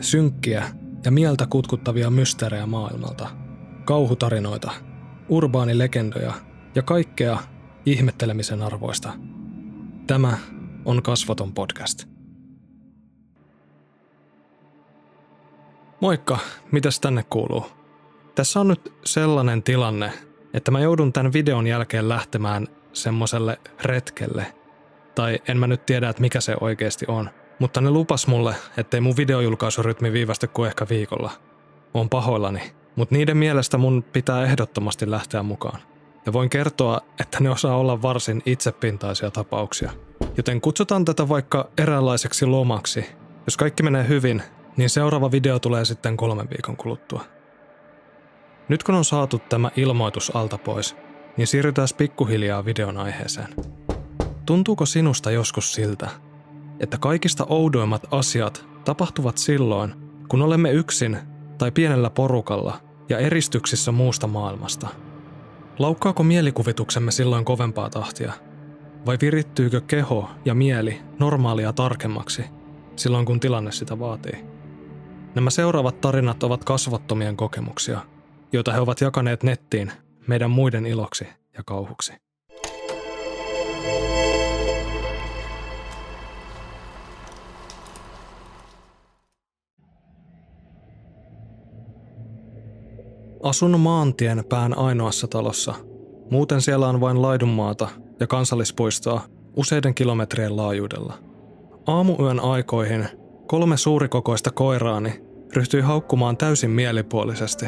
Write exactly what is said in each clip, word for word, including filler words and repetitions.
synkkiä ja mieltä kutkuttavia mysteerejä maailmalta, kauhutarinoita, urbaanilegendoja ja kaikkea ihmettelemisen arvoista. Tämä on Kasvoton podcast. Moikka, mitäs tänne kuuluu? Tässä on nyt sellainen tilanne, että mä joudun tämän videon jälkeen lähtemään semmoiselle retkelle. Tai en mä nyt tiedä, että mikä se oikeasti on. Mutta ne lupas mulle, ettei mun videojulkaisurytmi viivästy kuin ehkä viikolla. Oon pahoillani, mutta niiden mielestä mun pitää ehdottomasti lähteä mukaan. Ja voin kertoa, että ne osaa olla varsin itsepintaisia tapauksia. Joten kutsutaan tätä vaikka eräänlaiseksi lomaksi. Jos kaikki menee hyvin, niin seuraava video tulee sitten kolmen viikon kuluttua. Nyt kun on saatu tämä ilmoitus alta pois, niin siirrytään pikkuhiljaa videon aiheeseen. Tuntuuko sinusta joskus siltä, että kaikista oudoimmat asiat tapahtuvat silloin, kun olemme yksin tai pienellä porukalla ja eristyksissä muusta maailmasta? Laukkaako mielikuvituksemme silloin kovempaa tahtia? Vai virittyykö keho ja mieli normaalia tarkemmaksi silloin, kun tilanne sitä vaatii? Nämä seuraavat tarinat ovat kasvottomien kokemuksia, joita he ovat jakaneet nettiin meidän muiden iloksi ja kauhuksi. Asun maantien pään ainoassa talossa. Muuten siellä on vain laidunmaata ja kansallispuistoa useiden kilometrien laajuudella. Aamuyön aikoihin kolme suurikokoista koiraani ryhtyi haukkumaan täysin mielipuolisesti,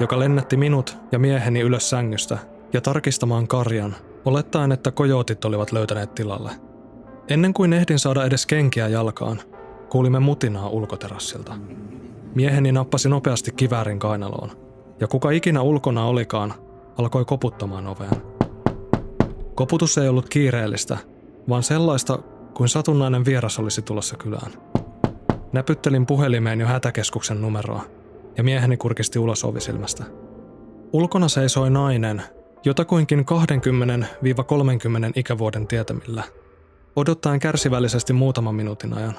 joka lennätti minut ja mieheni ylös sängystä ja tarkistamaan karjan, olettaen, että kojootit olivat löytäneet tilalle. Ennen kuin ehdin saada edes kenkiä jalkaan, kuulimme mutinaa ulkoterassilta. Mieheni nappasi nopeasti kiväärin kainaloon, ja kuka ikinä ulkona olikaan, alkoi koputtamaan oveen. Koputus ei ollut kiireellistä, vaan sellaista kuin satunnainen vieras olisi tulossa kylään. Näpyttelin puhelimeen jo hätäkeskuksen numeroa, ja mieheni kurkisti ulos ovisilmästä. Ulkona seisoi nainen, jotakuinkin kaksikymmentä kolmekymmentä ikävuoden tietämillä, odottaen kärsivällisesti muutaman minuutin ajan,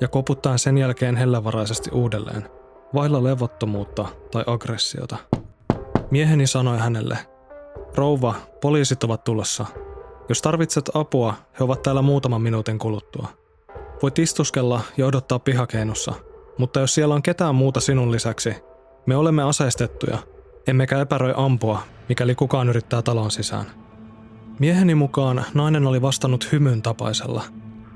ja koputtaen sen jälkeen hellävaraisesti uudelleen, vailla levottomuutta tai aggressiota. Mieheni sanoi hänelle, "Rouva, poliisit ovat tulossa. Jos tarvitset apua, he ovat täällä muutaman minuutin kuluttua. Voit istuskella ja odottaa pihakeinussa, mutta jos siellä on ketään muuta sinun lisäksi, me olemme aseistettuja, emmekä epäröi ampua, mikäli kukaan yrittää talon sisään." Mieheni mukaan nainen oli vastannut hymyn tapaisella,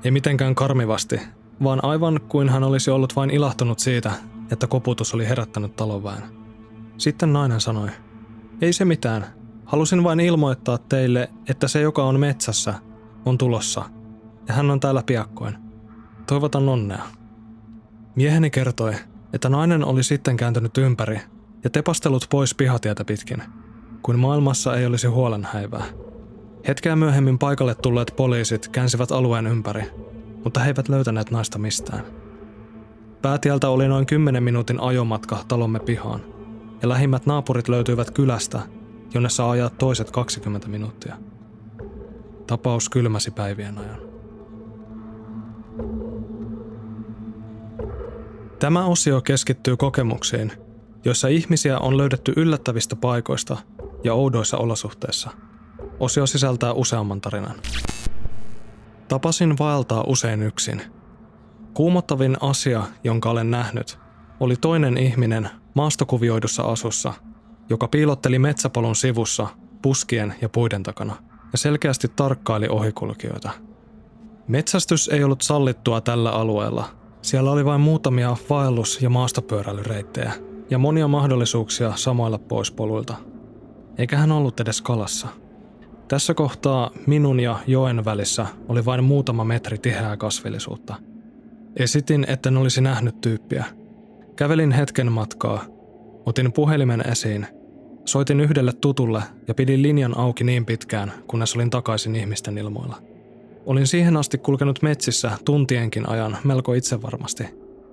ei mitenkään karmivasti, vaan aivan kuin hän olisi ollut vain ilahtunut siitä, että koputus oli herättänyt talonväen. Sitten nainen sanoi, "Ei se mitään, halusin vain ilmoittaa teille, että se, joka on metsässä, on tulossa, ja hän on täällä piakkoin. Toivotan onnea." Mieheni kertoi, että nainen oli sitten kääntynyt ympäri ja tepastellut pois pihatietä pitkin, kuin maailmassa ei olisi huolenhäivää. Hetkeä myöhemmin paikalle tulleet poliisit käänsivät alueen ympäri, mutta he eivät löytäneet naista mistään. Päätieltä oli noin kymmenen minuutin ajomatka talomme pihaan, ja lähimmät naapurit löytyivät kylästä, jonne saa ajaa toiset kaksikymmentä minuuttia. Tapaus kylmäsi päivien ajan. Tämä osio keskittyy kokemuksiin, joissa ihmisiä on löydetty yllättävistä paikoista ja oudoissa olosuhteissa. Osio sisältää useamman tarinan. Tapasin vaeltaa usein yksin. Kuumottavin asia, jonka olen nähnyt, oli toinen ihminen maastokuvioidussa asussa, joka piilotteli metsäpolun sivussa puskien ja puiden takana ja selkeästi tarkkaili ohikulkijoita. Metsästys ei ollut sallittua tällä alueella. Siellä oli vain muutamia vaellus- ja maastopyöräilyreittejä ja monia mahdollisuuksia samoilla pois poluilta. Eikä hän ollut edes kalassa. Tässä kohtaa minun ja joen välissä oli vain muutama metri tiheää kasvillisuutta. Esitin, etten olisi nähnyt tyyppiä. Kävelin hetken matkaa, otin puhelimen esiin, soitin yhdelle tutulle ja pidin linjan auki niin pitkään, kunnes olin takaisin ihmisten ilmoilla. Olin siihen asti kulkenut metsissä tuntienkin ajan melko itsevarmasti,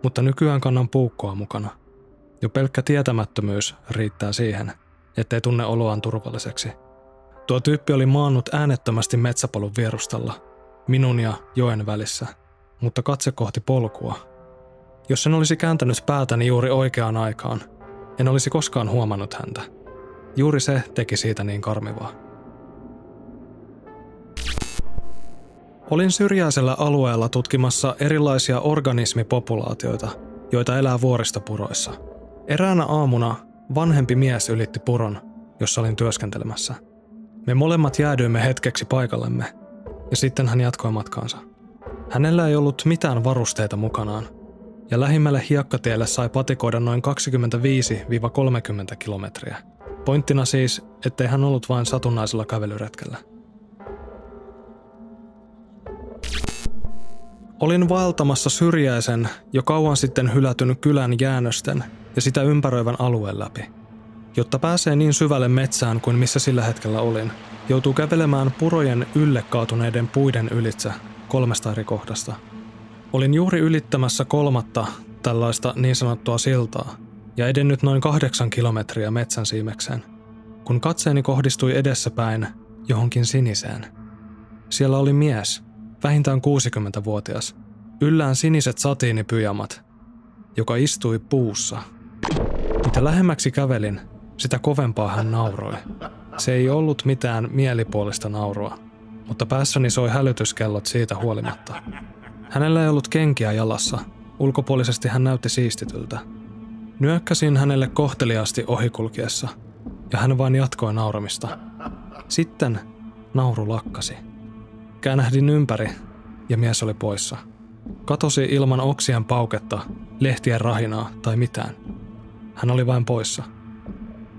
mutta nykyään kannan puukkoa mukana. Jo pelkkä tietämättömyys riittää siihen, ettei tunne oloaan turvalliseksi. Tuo tyyppi oli maannut äänettömästi metsäpolun vierustalla, minun ja joen välissä, mutta katse kohti polkua. Jos en olisi kääntänyt päätäni juuri oikeaan aikaan, en olisi koskaan huomannut häntä. Juuri se teki siitä niin karmivaa. Olin syrjäisellä alueella tutkimassa erilaisia organismipopulaatioita, joita elää vuoristopuroissa. Eräänä aamuna vanhempi mies ylitti puron, jossa olin työskentelemässä. Me molemmat jäädyimme hetkeksi paikallemme, ja sitten hän jatkoi matkaansa. Hänellä ei ollut mitään varusteita mukanaan, ja lähimmälle hiekkatielle sai patikoida noin kaksikymmentäviisi–kolmekymmentä kilometriä. Pointtina siis, ettei hän ollut vain satunnaisella kävelyretkellä. Olin vaeltamassa syrjäisen, jo kauan sitten hylätyn kylän jäännösten ja sitä ympäröivän alueen läpi. Jotta pääsee niin syvälle metsään kuin missä sillä hetkellä olin, joutuu kävelemään purojen ylle kaatuneiden puiden ylitse kolmesta eri kohdasta. Olin juuri ylittämässä kolmatta tällaista niin sanottua siltaa ja edennyt noin kahdeksan kilometriä metsän siimekseen, kun katseeni kohdistui edessäpäin johonkin siniseen. Siellä oli mies, vähintään kuusikymmentävuotias, yllään siniset satiinipyjamat, joka istui puussa. Mitä lähemmäksi kävelin, sitä kovempaa hän nauroi. Se ei ollut mitään mielipuolista naurua, mutta päässäni soi hälytyskellot siitä huolimatta. Hänellä ei ollut kenkiä jalassa, ulkopuolisesti hän näytti siistityltä. Nyökkäsin hänelle kohteliaasti ohikulkiessa, ja hän vain jatkoi nauramista. Sitten nauru lakkasi. Käännähdin ympäri, ja mies oli poissa. Katosi ilman oksien pauketta, lehtien rahinaa tai mitään. Hän oli vain poissa.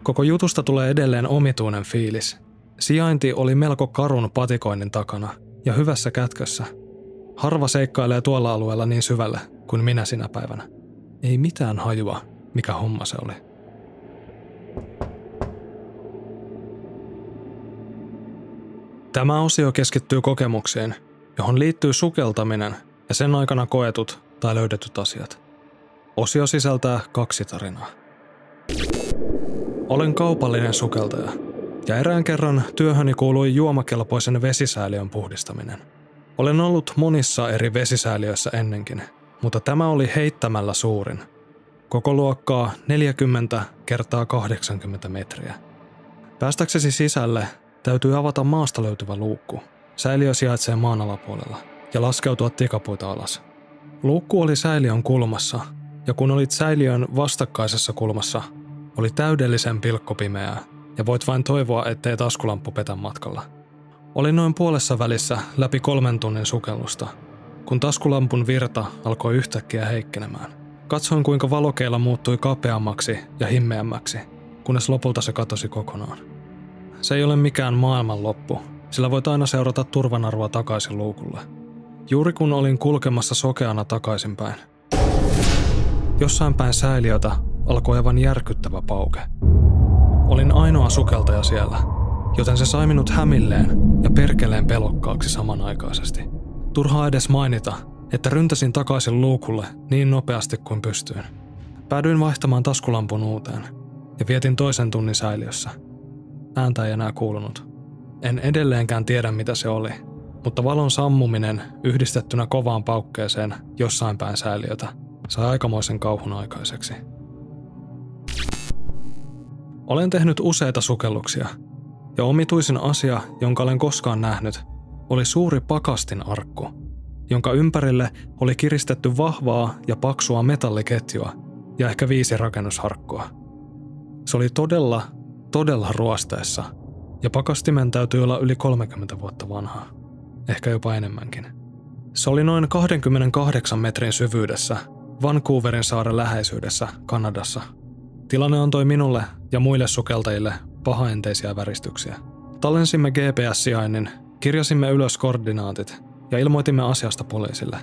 Koko jutusta tulee edelleen omituinen fiilis. Sijainti oli melko karun patikoinnin takana ja hyvässä kätkössä. Harva seikkailee tuolla alueella niin syvällä kuin minä sinä päivänä. Ei mitään hajua, mikä homma se oli. Tämä osio keskittyy kokemuksiin, johon liittyy sukeltaminen ja sen aikana koetut tai löydetyt asiat. Osio sisältää kaksi tarinaa. Olen kaupallinen sukeltaja, ja erään kerran työhöni kuului juomakelpoisen vesisääliön puhdistaminen. Olen ollut monissa eri vesisääliöissä ennenkin, mutta tämä oli heittämällä suurin. Koko luokkaa neljäkymmentä kertaa kahdeksankymmentä metriä. Päästäksesi sisälle täytyy avata maasta löytyvä luukku. Säiliö sijaitsee maan alapuolella ja laskeutua tikapuita alas. Luukku oli säiliön kulmassa, ja kun olit säiliön vastakkaisessa kulmassa, oli täydellisen pilkkopimeää, ja voit vain toivoa, ettei taskulamppu petä matkalla. Olin noin puolessa välissä läpi kolmen tunnin sukellusta, kun taskulampun virta alkoi yhtäkkiä heikkenemään. Katsoin, kuinka valokeila muuttui kapeammaksi ja himmeämmäksi, kunnes lopulta se katosi kokonaan. Se ei ole mikään maailmanloppu, sillä voit aina seurata turvanarua takaisin luukulle. Juuri kun olin kulkemassa sokeana takaisinpäin, jossain päin säiliötä alkoi aivan järkyttävä pauke. Olin ainoa sukeltaja siellä, joten se sai minut hämilleen ja perkeleen pelokkaaksi samanaikaisesti. Turhaa edes mainita, että ryntäsin takaisin luukulle niin nopeasti kuin pystyin. Päädyin vaihtamaan taskulampun uuteen ja vietin toisen tunnin säiliössä. Ääntä ei enää kuulunut. En edelleenkään tiedä, mitä se oli, mutta valon sammuminen yhdistettynä kovaan paukkeeseen jossain päin säiliötä sai aikamoisen kauhun aikaiseksi. Olen tehnyt useita sukelluksia, ja omituisin asia, jonka olen koskaan nähnyt, oli suuri pakastinarkku, jonka ympärille oli kiristetty vahvaa ja paksua metalliketjua ja ehkä viisi rakennusharkkoa. Se oli todella, todella ruosteessa, ja pakastimen täytyy olla yli kolmekymmentä vuotta vanhaa, ehkä jopa enemmänkin. Se oli noin kaksikymmentäkahdeksan metrin syvyydessä, Vancouverin saaren läheisyydessä, Kanadassa. Tilanne antoi minulle ja muille sukeltajille pahaenteisiä väristyksiä. Tallensimme G P S-sijainnin, kirjasimme ylös koordinaatit ja ilmoitimme asiasta poliisille.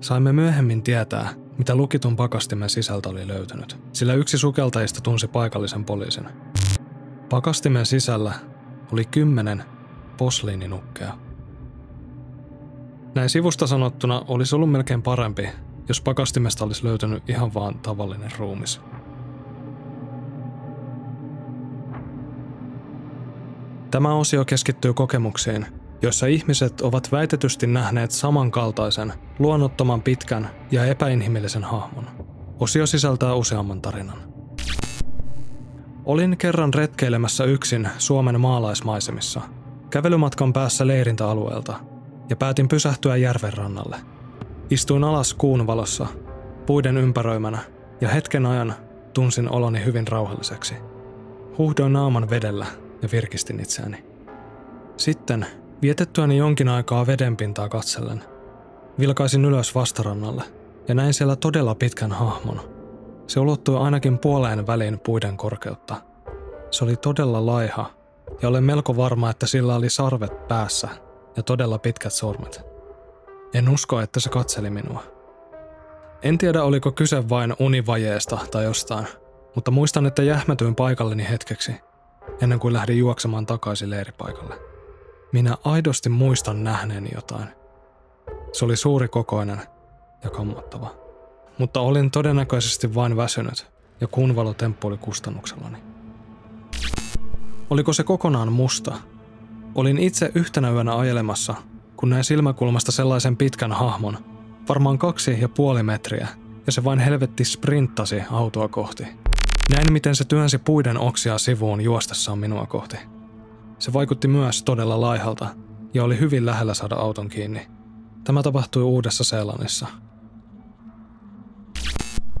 Saimme myöhemmin tietää, mitä lukitun pakastimen sisältä oli löytynyt, sillä yksi sukeltajista tunsi paikallisen poliisin. Pakastimen sisällä oli kymmenen posliininukkeja. Näin sivusta sanottuna olisi ollut melkein parempi, jos pakastimesta olisi löytynyt ihan vaan tavallinen ruumis. Tämä osio keskittyy kokemuksiin, joissa ihmiset ovat väitetysti nähneet samankaltaisen luonnottoman pitkän ja epäinhimillisen hahmon. Osio sisältää useamman tarinan. Olin kerran retkeilemässä yksin Suomen maalaismaisemissa, kävelymatkan päässä leirintäalueelta, ja päätin pysähtyä järven rannalle. Istuin alas kuun valossa, puiden ympäröimänä, ja hetken ajan tunsin oloni hyvin rauhalliseksi. Huuhdoin naaman vedellä ja virkistin itseäni. Sitten, vietettyäni jonkin aikaa vedenpintaa katsellen, vilkaisin ylös vastarannalle ja näin siellä todella pitkän hahmon. Se ulottui ainakin puoleen väliin puiden korkeutta. Se oli todella laiha ja olen melko varma, että sillä oli sarvet päässä ja todella pitkät sormet. En usko, että se katseli minua. En tiedä, oliko kyse vain univajeesta tai jostain, mutta muistan, että jähmetyin paikalleni hetkeksi, ennen kuin lähdin juoksemaan takaisin leiripaikalle. Minä aidosti muistan nähneeni jotain. Se oli suurikokoinen ja kammottava, mutta olin todennäköisesti vain väsynyt ja kuun valotemppu oli kustannuksellani. Oliko se kokonaan musta? Olin itse yhtenä yönä ajelemassa, kun näin silmäkulmasta sellaisen pitkän hahmon, varmaan kaksi ja puoli metriä, ja se vain helvetti sprinttasi autoa kohti. Näin miten se työnsi puiden oksia sivuun juostessaan minua kohti. Se vaikutti myös todella laihalta ja oli hyvin lähellä saada auton kiinni. Tämä tapahtui Uudessa-Seelannissa.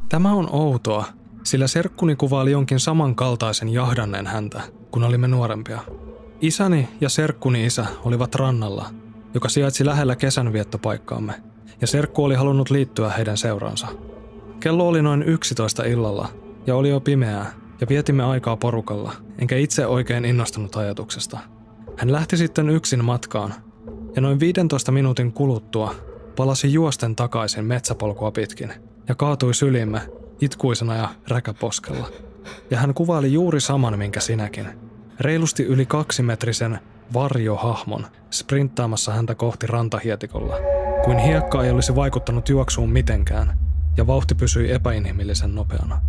Tämä on outoa, sillä serkkuni kuvaili jonkin samankaltaisen jahdanneen häntä, kun olimme nuorempia. Isäni ja serkkuni isä olivat rannalla, joka sijaitsi lähellä kesänviettopaikkaamme, ja serkku oli halunnut liittyä heidän seuraansa. Kello oli noin yksitoista illalla, ja oli jo pimeää, ja vietimme aikaa porukalla, enkä itse oikein innostunut ajatuksesta. Hän lähti sitten yksin matkaan, ja noin viidentoista minuutin kuluttua palasi juosten takaisin metsäpolkua pitkin, ja kaatui sylimme itkuisena ja räkäposkella. Ja hän kuvaili juuri saman, minkä sinäkin. Reilusti yli kaksimetrisen varjohahmon sprinttaamassa häntä kohti rantahietikolla, kuin hiekka ei olisi vaikuttanut juoksuun mitenkään, ja vauhti pysyi epäinhimillisen nopeana.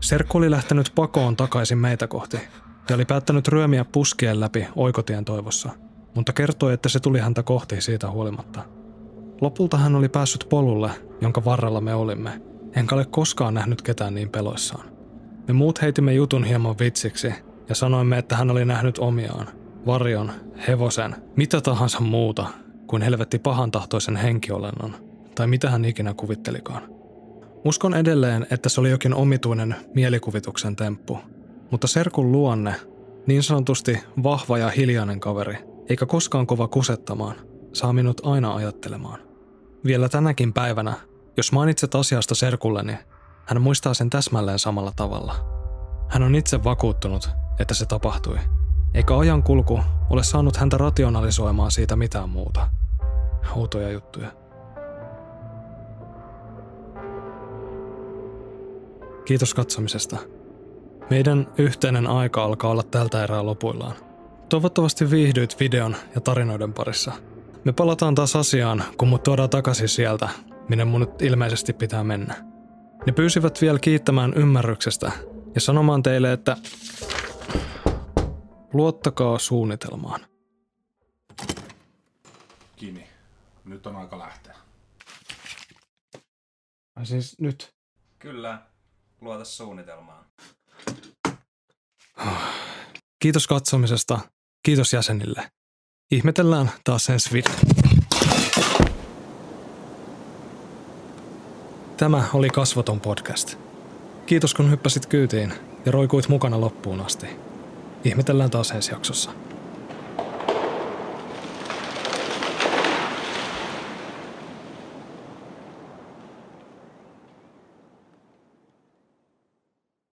Serkku oli lähtenyt pakoon takaisin meitä kohti ja oli päättänyt ryömiä puskien läpi oikotien toivossa, mutta kertoi, että se tuli häntä kohti siitä huolimatta. Lopulta hän oli päässyt polulle, jonka varrella me olimme, enkä ole koskaan nähnyt ketään niin peloissaan. Me muut heitimme jutun hieman vitsiksi ja sanoimme, että hän oli nähnyt omiaan, varjon, hevosen, mitä tahansa muuta kuin helvetti pahantahtoisen henkiolennon, tai mitä hän ikinä kuvittelikaan. Uskon edelleen, että se oli jokin omituinen mielikuvituksen temppu, mutta serkun luonne, niin sanotusti vahva ja hiljainen kaveri, eikä koskaan kova kusettamaan, saa minut aina ajattelemaan. Vielä tänäkin päivänä, jos mainitset asiasta serkulleni, hän muistaa sen täsmälleen samalla tavalla. Hän on itse vakuuttunut, että se tapahtui, eikä ajankulku ole saanut häntä rationalisoimaan siitä mitään muuta. Outoja juttuja. Kiitos katsomisesta. Meidän yhteinen aika alkaa olla tältä erää lopuillaan. Toivottavasti viihdyit videon ja tarinoiden parissa. Me palataan taas asiaan, kun mut tuodaan takaisin sieltä, minne mun nyt ilmeisesti pitää mennä. Ne pyysivät vielä kiittämään ymmärryksestä ja sanomaan teille, että luottakaa suunnitelmaan. Kimi, nyt on aika lähteä. Ai siis nyt? Kyllä. Luota suunnitelmaan. Kiitos katsomisesta. Kiitos jäsenille. Ihmetellään taas ensi videolla. Tämä oli Kasvoton podcast. Kiitos kun hyppäsit kyytiin ja roikuit mukana loppuun asti. Ihmetellään taas ensi jaksossa.